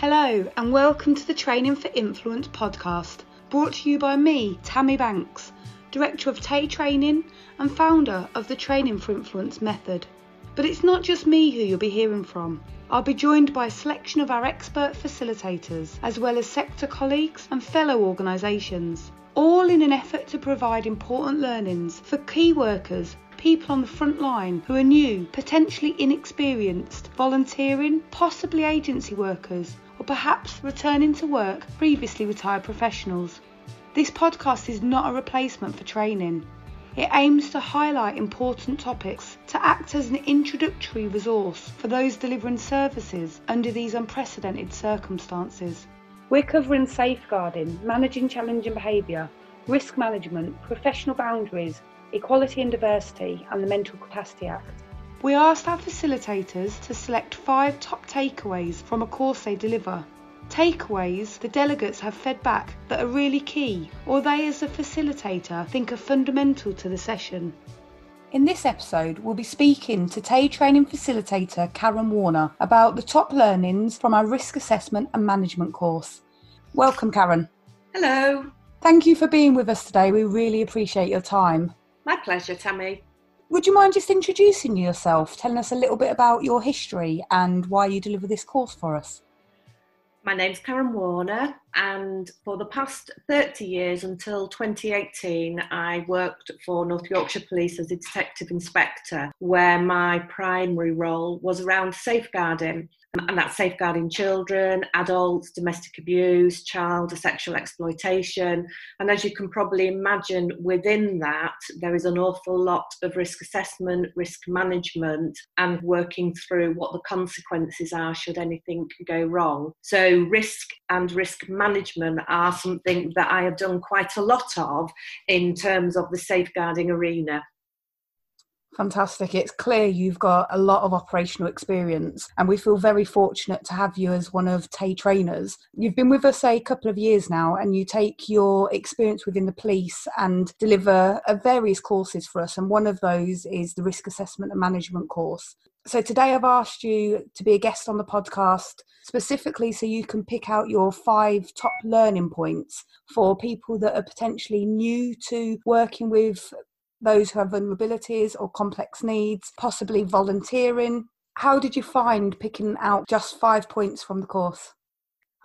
Hello and welcome to the Training for Influence podcast, brought to you by me, Tammy Banks, Director of Tay Training and founder of the Training for Influence method. But it's not just me who you'll be hearing from. I'll be joined by a selection of our expert facilitators, as well as sector colleagues and fellow organisations, all in an effort to provide important learnings for key workers, people on the front line who are new, potentially inexperienced, volunteering, possibly agency workers, or perhaps returning to work previously retired professionals. This podcast is not a replacement for training. It aims to highlight important topics to act as an introductory resource for those delivering services under these unprecedented circumstances. We're covering safeguarding, managing challenging behaviour, risk management, professional boundaries, equality and diversity, and the Mental Capacity Act. We asked our facilitators to select 5 top takeaways from a course they deliver. Takeaways the delegates have fed back that are really key, or they as a facilitator think are fundamental to the session. In this episode, we'll be speaking to Tay Training facilitator Karen Warner about the top learnings from our risk assessment and management course. Welcome, Karen. Hello. Thank you for being with us today. We really appreciate your time. My pleasure, Tammy. Would you mind just introducing yourself, telling us a little bit about your history and why you deliver this course for us? My name's Karen Warner, and for the past 30 years until 2018, I worked for North Yorkshire Police as a detective inspector, where my primary role was around safeguarding, and that's safeguarding children, adults, domestic abuse, child sexual exploitation. And as you can probably imagine, within that, there is an awful lot of risk assessment, risk management, and working through what the consequences are should anything go wrong. So risk and risk management are something that I have done quite a lot of in terms of the safeguarding arena. Fantastic. It's clear you've got a lot of operational experience, and we feel very fortunate to have you as one of Tay trainers. You've been with us a couple of years now, and you take your experience within the police and deliver various courses for us, and one of those is the risk assessment and management course. So today I've asked you to be a guest on the podcast specifically so you can pick out your 5 top learning points for people that are potentially new to working with those who have vulnerabilities or complex needs, possibly volunteering. How did you find picking out just 5 points from the course?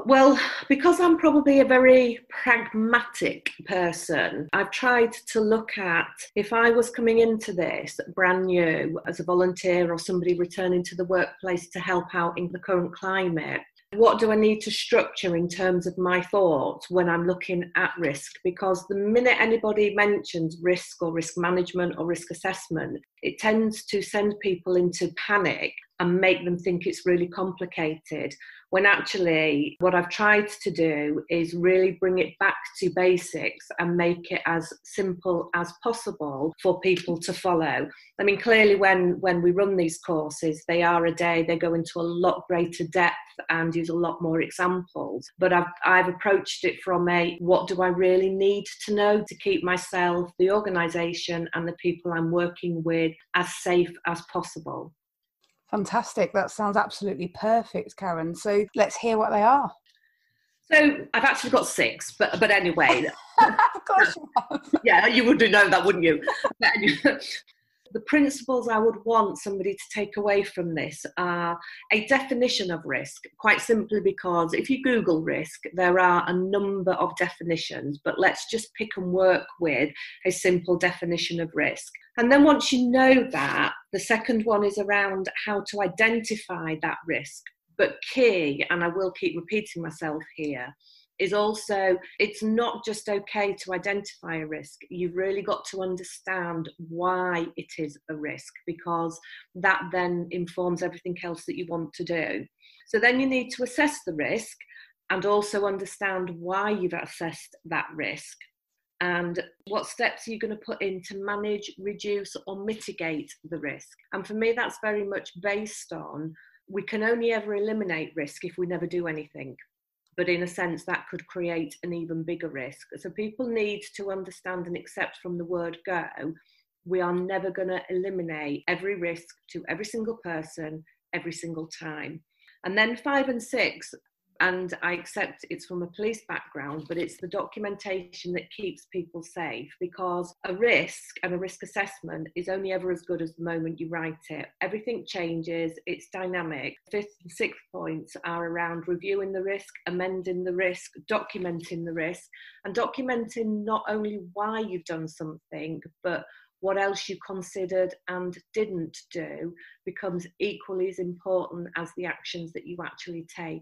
Well, because I'm probably a very pragmatic person, I've tried to look at, if I was coming into this brand new as a volunteer or somebody returning to the workplace to help out in the current climate, what do I need to structure in terms of my thoughts when I'm looking at risk? Because the minute anybody mentions risk or risk management or risk assessment, it tends to send people into panic and make them think it's really complicated, when actually what I've tried to do is really bring it back to basics and make it as simple as possible for people to follow. I mean, clearly when we run these courses, they are a day, they go into a lot greater depth and use a lot more examples, but I've approached it from a, what do I really need to know to keep myself, the organisation and the people I'm working with as safe as possible. Fantastic. That sounds absolutely perfect, Karen. So let's hear what they are. So I've actually got 6, but anyway. Of course you have. Yeah, you would know that, wouldn't you? But anyway. The principles I would want somebody to take away from this are a definition of risk, quite simply because if you Google risk, there are a number of definitions, but let's just pick and work with a simple definition of risk. And then once you know that, the second one is around how to identify that risk. But key, and I will keep repeating myself here, is also, it's not just okay to identify a risk. You've really got to understand why it is a risk, because that then informs everything else that you want to do. So then you need to assess the risk and also understand why you've assessed that risk. And what steps are you going to put in to manage, reduce or mitigate the risk? And for me, that's very much based on, we can only ever eliminate risk if we never do anything. But in a sense, that could create an even bigger risk. So people need to understand and accept from the word go, we are never going to eliminate every risk to every single person, every single time. And then 5 and 6, And I accept it's from a police background, but it's the documentation that keeps people safe, because a risk and a risk assessment is only ever as good as the moment you write it. Everything changes, it's dynamic. Fifth and sixth points are around reviewing the risk, amending the risk, documenting the risk, and documenting not only why you've done something, but what else you considered and didn't do becomes equally as important as the actions that you actually take.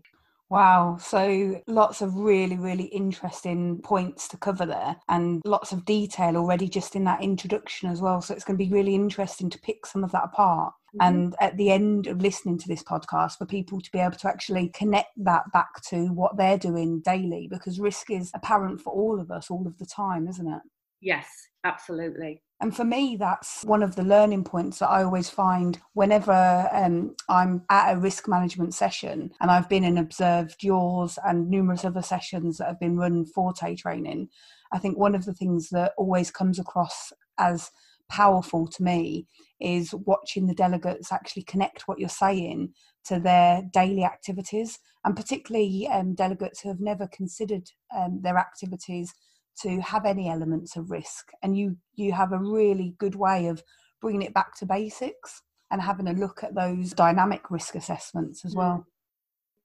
Wow, so lots of really, really interesting points to cover there, and lots of detail already just in that introduction as well. So it's going to be really interesting to pick some of that apart. Mm-hmm. And at the end of listening to this podcast, for people to be able to actually connect that back to what they're doing daily, because risk is apparent for all of us all of the time, isn't it? Yes, absolutely. And for me, that's one of the learning points that I always find whenever I'm at a risk management session, and I've been and observed yours and numerous other sessions that have been run Forte Training. I think one of the things that always comes across as powerful to me is watching the delegates actually connect what you're saying to their daily activities, and particularly delegates who have never considered their activities to have any elements of risk. And you have a really good way of bringing it back to basics and having a look at those dynamic risk assessments as well.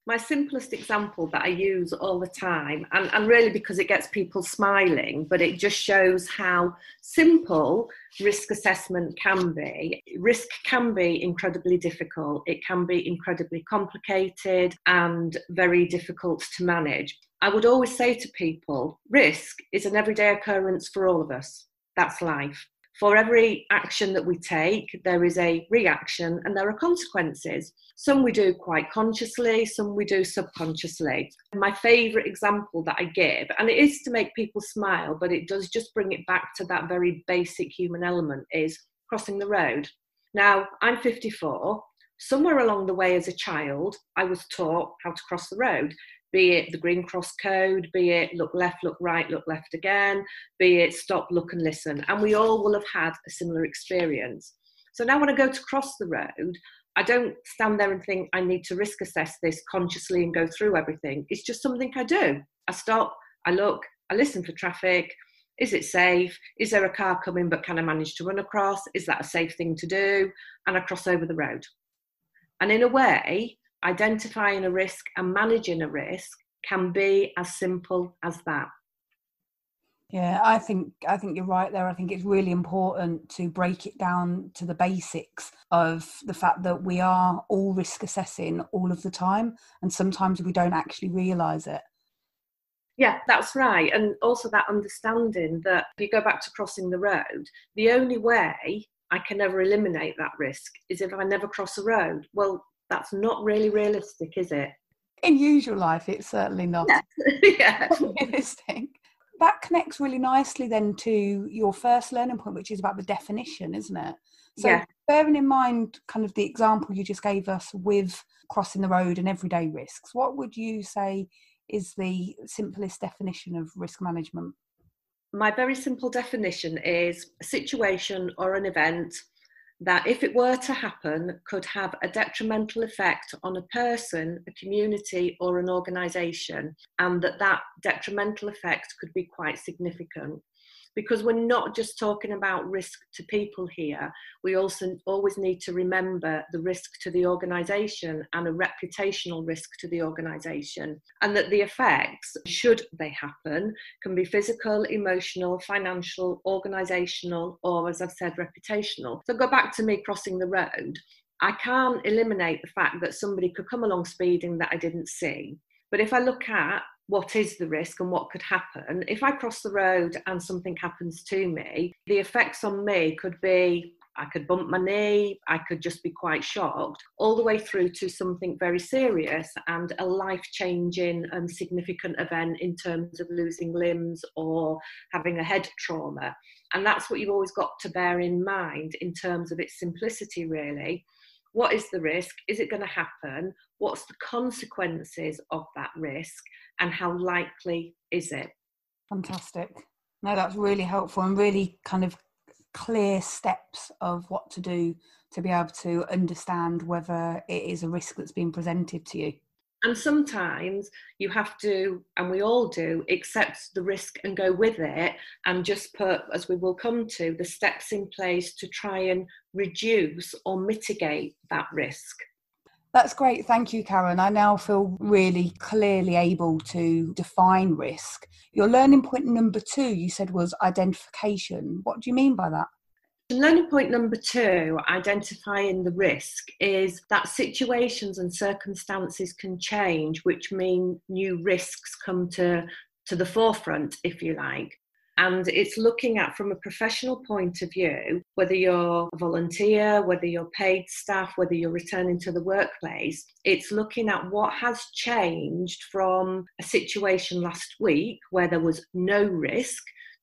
My simplest example that I use all the time, and really because it gets people smiling, but it just shows how simple risk assessment can be. Risk can be incredibly difficult. It can be incredibly complicated and very difficult to manage. I would always say to people, risk is an everyday occurrence for all of us. That's life. For every action that we take, there is a reaction and there are consequences. Some we do quite consciously, some we do subconsciously. My favourite example that I give, and it is to make people smile, but it does just bring it back to that very basic human element, is crossing the road. Now, I'm 54. Somewhere along the way as a child, I was taught how to cross the road, be it the green cross code, be it look left, look right, look left again, be it stop, look and listen. And we all will have had a similar experience. So now when I go to cross the road, I don't stand there and think I need to risk assess this consciously and go through everything. It's just something I do. I stop, I look, I listen for traffic. Is it safe? Is there a car coming, but can I manage to run across? Is that a safe thing to do? And I cross over the road. And in a way, identifying a risk and managing a risk can be as simple as that. Yeah, I think you're right there. I think it's really important to break it down to the basics of the fact that we are all risk assessing all of the time, and sometimes we don't actually realise it. Yeah, that's right. And also that understanding that if you go back to crossing the road, the only way I can never eliminate that risk is if I never cross a road. Well, that's not really realistic, is it? In usual life, it's certainly not. Yeah. Realistic. That connects really nicely then to your first learning point, which is about the definition, isn't it? So yeah. Bearing in mind kind of the example you just gave us with crossing the road and everyday risks, what would you say is the simplest definition of risk management? My very simple definition is a situation or an event that, if it were to happen, could have a detrimental effect on a person, a community, or an organisation, and that detrimental effect could be quite significant. Because we're not just talking about risk to people here, we also always need to remember the risk to the organisation and a reputational risk to the organisation, and that the effects, should they happen, can be physical, emotional, financial, organisational, or, as I've said, reputational. So go back to me crossing the road. I can't eliminate the fact that somebody could come along speeding that I didn't see. But if I look at what is the risk and what could happen, if I cross the road and something happens to me, the effects on me could be, I could bump my knee, I could just be quite shocked, all the way through to something very serious and a life-changing and significant event in terms of losing limbs or having a head trauma. And that's what you've always got to bear in mind in terms of its simplicity, really. What is the risk? Is it going to happen? What's the consequences of that risk? And how likely is it? Fantastic. No, that's really helpful and really kind of clear steps of what to do to be able to understand whether it is a risk that's being presented to you. And sometimes you have to, and we all do, accept the risk and go with it, and just put, as we will come to, the steps in place to try and reduce or mitigate that risk. That's great. Thank you, Karen. I now feel really clearly able to define risk. Your learning point number 2, you said, was identification. What do you mean by that? Learning point number 2, identifying the risk, is that situations and circumstances can change, which mean new risks come to the forefront, if you like. And it's looking at, from a professional point of view, whether you're a volunteer, whether you're paid staff, whether you're returning to the workplace, it's looking at what has changed from a situation last week where there was no risk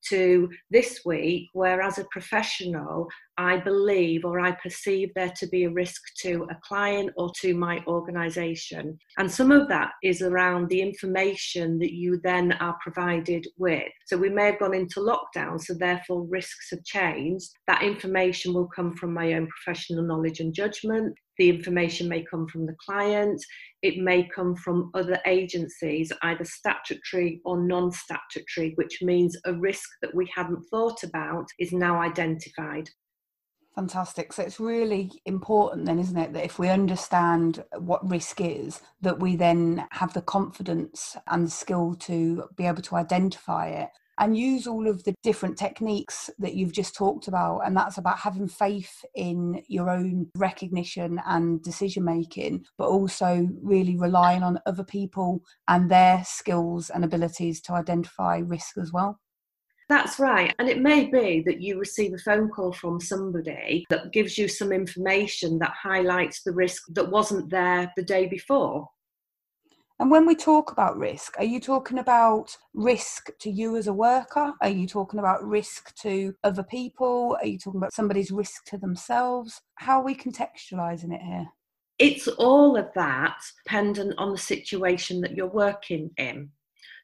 to this week, where as a professional, I believe or I perceive there to be a risk to a client or to my organisation. And some of that is around the information that you then are provided with. So we may have gone into lockdown, so therefore risks have changed. That information will come from my own professional knowledge and judgment. The information may come from the client. It may come from other agencies, either statutory or non-statutory, which means a risk that we hadn't thought about is now identified. Fantastic. So it's really important then, isn't it, that if we understand what risk is, that we then have the confidence and the skill to be able to identify it and use all of the different techniques that you've just talked about. And that's about having faith in your own recognition and decision making, but also really relying on other people and their skills and abilities to identify risk as well. That's right. And it may be that you receive a phone call from somebody that gives you some information that highlights the risk that wasn't there the day before. And when we talk about risk, are you talking about risk to you as a worker? Are you talking about risk to other people? Are you talking about somebody's risk to themselves? How are we contextualising it here? It's all of that, dependent on the situation that you're working in.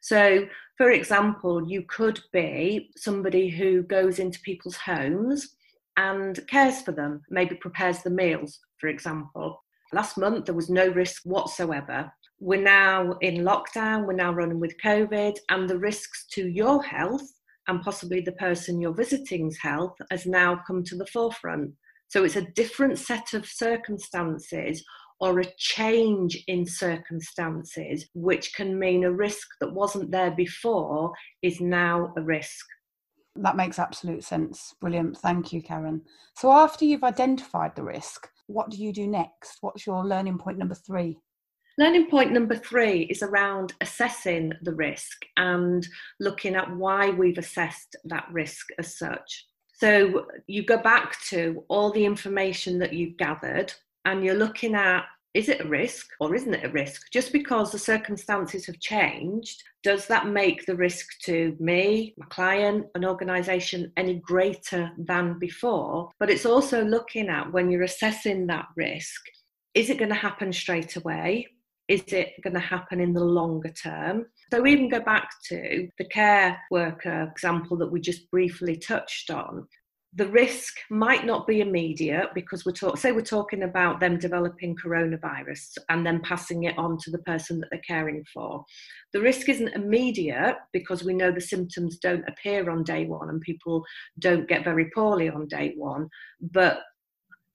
So, for example, you could be somebody who goes into people's homes and cares for them, maybe prepares the meals, for example. Last month, there was no risk whatsoever. We're now in lockdown, we're now running with COVID, and the risks to your health and possibly the person you're visiting's health has now come to the forefront. So it's a different set of circumstances, or a change in circumstances, which can mean a risk that wasn't there before is now a risk. That makes absolute sense. Brilliant. Thank you, Karen. So after you've identified the risk, what do you do next? What's your learning point number 3? Learning point number 3 is around assessing the risk and looking at why we've assessed that risk as such. So you go back to all the information that you've gathered, and you're looking at, is it a risk or isn't it a risk? Just because the circumstances have changed, does that make the risk to me, my client, an organisation any greater than before? But it's also looking at, when you're assessing that risk, is it going to happen straight away? Is it going to happen in the longer term? So even go back to the care worker example that we just briefly touched on. The risk might not be immediate, because we're talking about them developing coronavirus and then passing it on to the person that they're caring for. The risk isn't immediate because we know the symptoms don't appear on day one and people don't get very poorly on day one. But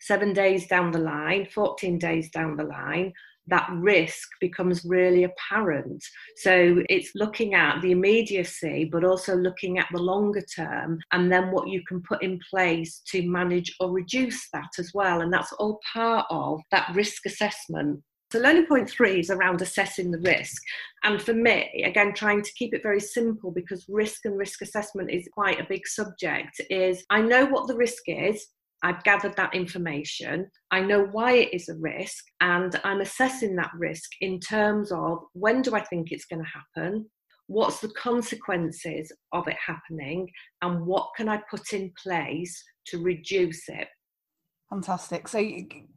7 days down the line, 14 days down the line, that risk becomes really apparent. So it's looking at the immediacy, but also looking at the longer term, and then what you can put in place to manage or reduce that as well. And that's all part of that risk assessment. So learning point 3 is around assessing the risk. And for me, again, trying to keep it very simple, because risk and risk assessment is quite a big subject, is I know what the risk is. I've gathered that information, I know why it is a risk, and I'm assessing that risk in terms of, when do I think it's going to happen, what's the consequences of it happening, and what can I put in place to reduce it. Fantastic. So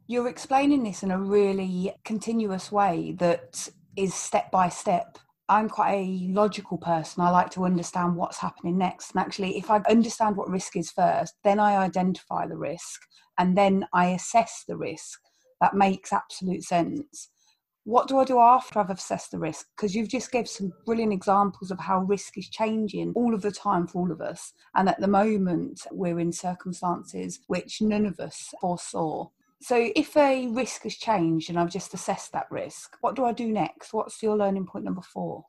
you're explaining this in a really continuous way that is step by step. I'm quite a logical person. I like to understand what's happening next. And actually, if I understand what risk is first, then I identify the risk and then I assess the risk. That makes absolute sense. What do I do after I've assessed the risk? Because you've just gave some brilliant examples of how risk is changing all of the time for all of us. And at the moment, we're in circumstances which none of us foresaw. So if a risk has changed and I've just assessed that risk, what do I do next? What's your learning point number 4?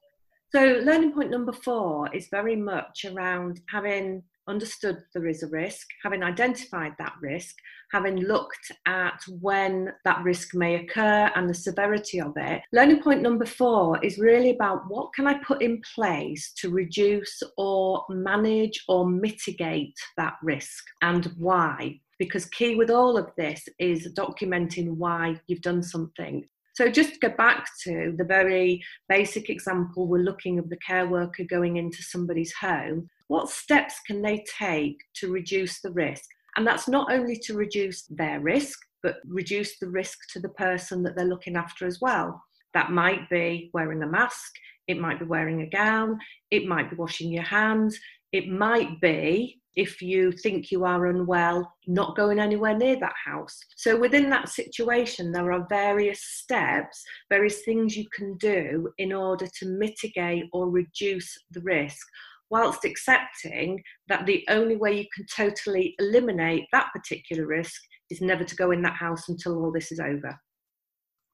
So learning point number 4 is very much around having understood there is a risk, having identified that risk, having looked at when that risk may occur and the severity of it. Learning point number 4 is really about what can I put in place to reduce or manage or mitigate that risk and why. Because key with all of this is documenting why you've done something. So just to go back to the very basic example we're looking at, the care worker going into somebody's home, what steps can they take to reduce the risk? And that's not only to reduce their risk, but reduce the risk to the person that they're looking after as well. That might be wearing a mask, it might be wearing a gown, it might be washing your hands, it might be, if you think you are unwell, not going anywhere near that house. So within that situation, there are various steps, various things you can do in order to mitigate or reduce the risk, whilst accepting that the only way you can totally eliminate that particular risk is never to go in that house until all this is over.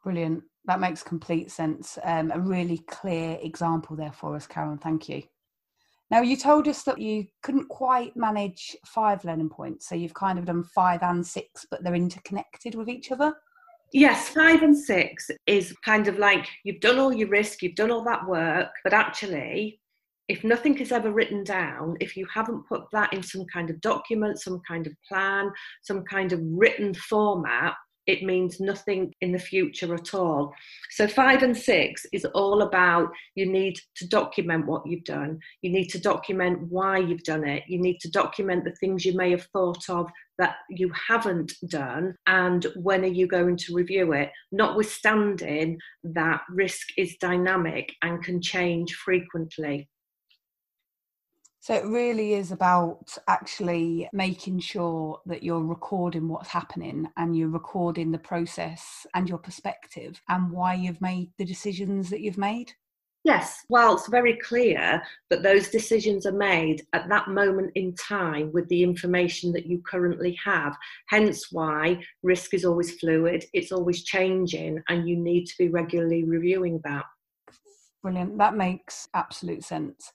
Brilliant. That makes complete sense. A really clear example there for us, Karen. Thank you. Now, you told us that you couldn't quite manage 5 learning points, so you've kind of done 5 and 6, but they're interconnected with each other? Yes, 5 and 6 is kind of like you've done all your risk, you've done all that work, but actually, if nothing is ever written down, if you haven't put that in some kind of document, some kind of plan, some kind of written format, it means nothing in the future at all. So 5 and 6 is all about you need to document what you've done. You need to document why you've done it. You need to document the things you may have thought of that you haven't done, and when are you going to review it? Notwithstanding that risk is dynamic and can change frequently. So it really is about actually making sure that you're recording what's happening and you're recording the process and your perspective and why you've made the decisions that you've made. Yes, well, it's very clear that those decisions are made at that moment in time with the information that you currently have. Hence why risk is always fluid, it's always changing, and you need to be regularly reviewing that. Brilliant, that makes absolute sense.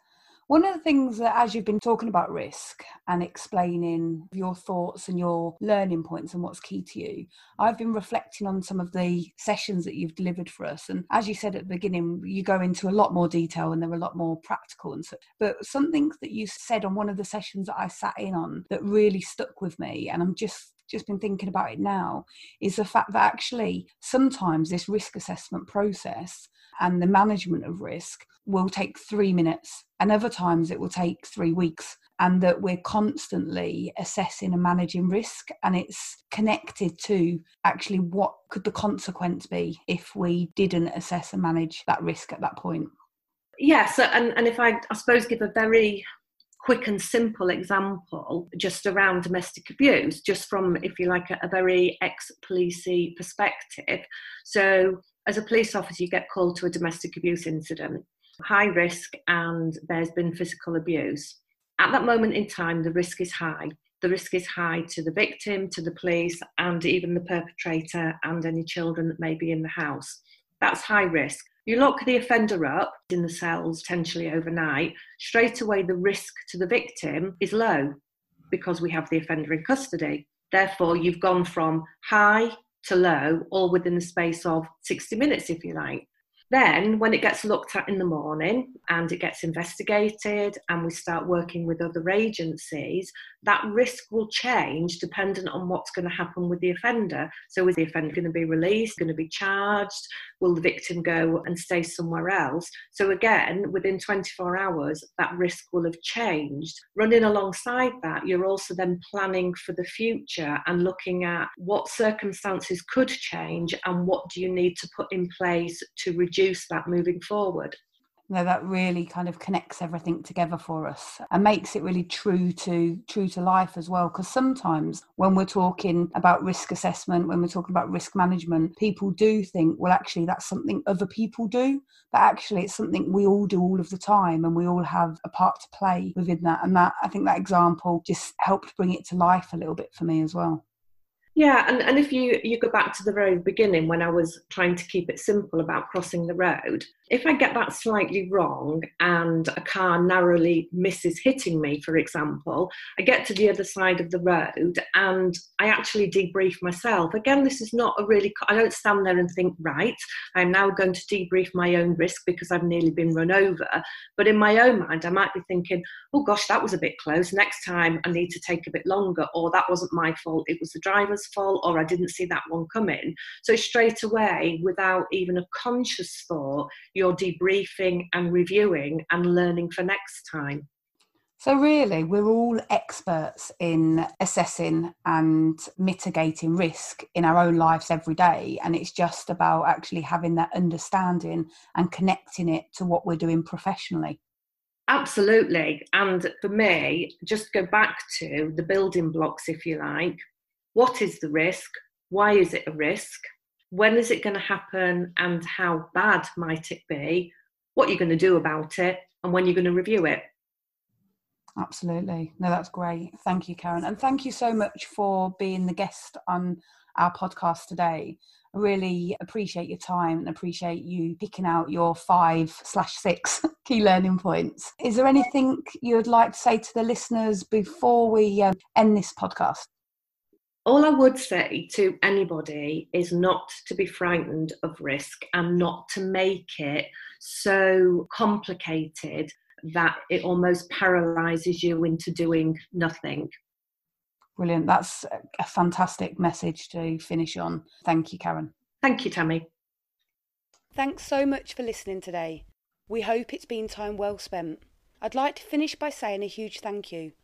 One of the things that, as you've been talking about risk and explaining your thoughts and your learning points and what's key to you, I've been reflecting on some of the sessions that you've delivered for us. And as you said at the beginning, you go into a lot more detail and they're a lot more practical and such. But something that you said on one of the sessions that I sat in on that really stuck with me, and I'm just been thinking about it now, is the fact that actually sometimes this risk assessment process and the management of risk will take 3 minutes, and other times it will take 3 weeks, and that we're constantly assessing and managing risk, and it's connected to actually what could the consequence be if we didn't assess and manage that risk at that point. Yes, yeah, so, and if I suppose give a very quick and simple example just around domestic abuse, just from, if you like, a very ex-policey perspective. So as a police officer, you get called to a domestic abuse incident, high risk, and there's been physical abuse. At that moment in time, the risk is high. The risk is high to the victim, to the police, and even the perpetrator and any children that may be in the house. That's high risk. You lock the offender up in the cells potentially overnight, straight away the risk to the victim is low because we have the offender in custody. Therefore, you've gone from high to low, all within the space of 60 minutes, if you like. Then, when it gets looked at in the morning and it gets investigated and we start working with other agencies, that risk will change dependent on what's going to happen with the offender. So is the offender going to be released, going to be charged? Will the victim go and stay somewhere else? So again, within 24 hours, that risk will have changed. Running alongside that, you're also then planning for the future and looking at what circumstances could change and what do you need to put in place to reduce that moving forward. You know, that really kind of connects everything together for us and makes it really true to life as well. Because sometimes when we're talking about risk assessment, when we're talking about risk management, people do think, well, actually, that's something other people do. But actually, it's something we all do all of the time, and we all have a part to play within that. And that, I think that example just helped bring it to life a little bit for me as well. Yeah, and if you go back to the very beginning when I was trying to keep it simple about crossing the road, if I get that slightly wrong and a car narrowly misses hitting me, for example, I get to the other side of the road and I actually debrief myself. Again, this is not a really, I don't stand there and think, right, I'm now going to debrief my own risk because I've nearly been run over. But in my own mind, I might be thinking, oh gosh, that was a bit close. Next time I need to take a bit longer, or that wasn't my fault, it was the driver's fault, or I didn't see that one coming. So straight away, without even a conscious thought, you're debriefing and reviewing and learning for next time. So really, we're all experts in assessing and mitigating risk in our own lives every day. And it's just about actually having that understanding and connecting it to what we're doing professionally. Absolutely. And for me, just go back to the building blocks, if you like. What is the risk? Why is it a risk? When is it going to happen? And how bad might it be? What are you going to do about it? And when you're going to review it? Absolutely. No, that's great. Thank you, Karen. And thank you so much for being the guest on our podcast today. I really appreciate your time and appreciate you picking out your 5/6 key learning points. Is there anything you'd like to say to the listeners before we end this podcast? All I would say to anybody is not to be frightened of risk and not to make it so complicated that it almost paralyses you into doing nothing. Brilliant. That's a fantastic message to finish on. Thank you, Karen. Thank you, Tammy. Thanks so much for listening today. We hope it's been time well spent. I'd like to finish by saying a huge thank you.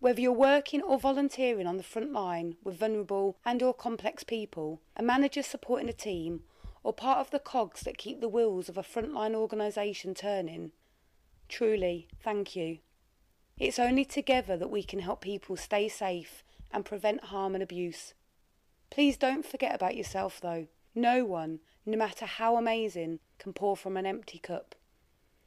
Whether you're working or volunteering on the front line with vulnerable and or complex people, a manager supporting a team, or part of the cogs that keep the wheels of a frontline organisation turning, truly, thank you. It's only together that we can help people stay safe and prevent harm and abuse. Please don't forget about yourself though. No one, no matter how amazing, can pour from an empty cup.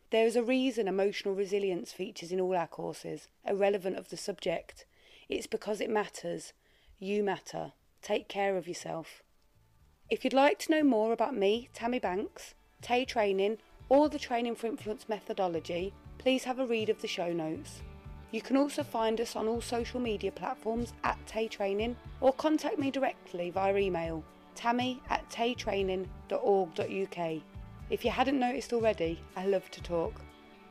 There is a reason emotional resilience features in all our courses, irrelevant of the subject. It's because it matters. You matter. Take care of yourself. If you'd like to know more about me, Tammy Banks, Tay Training, or the Training for Influence methodology, please have a read of the show notes. You can also find us on all social media platforms at Tay Training, or contact me directly via email, tammy@taytraining.org.uk. If you hadn't noticed already, I love to talk.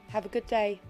Have a good day.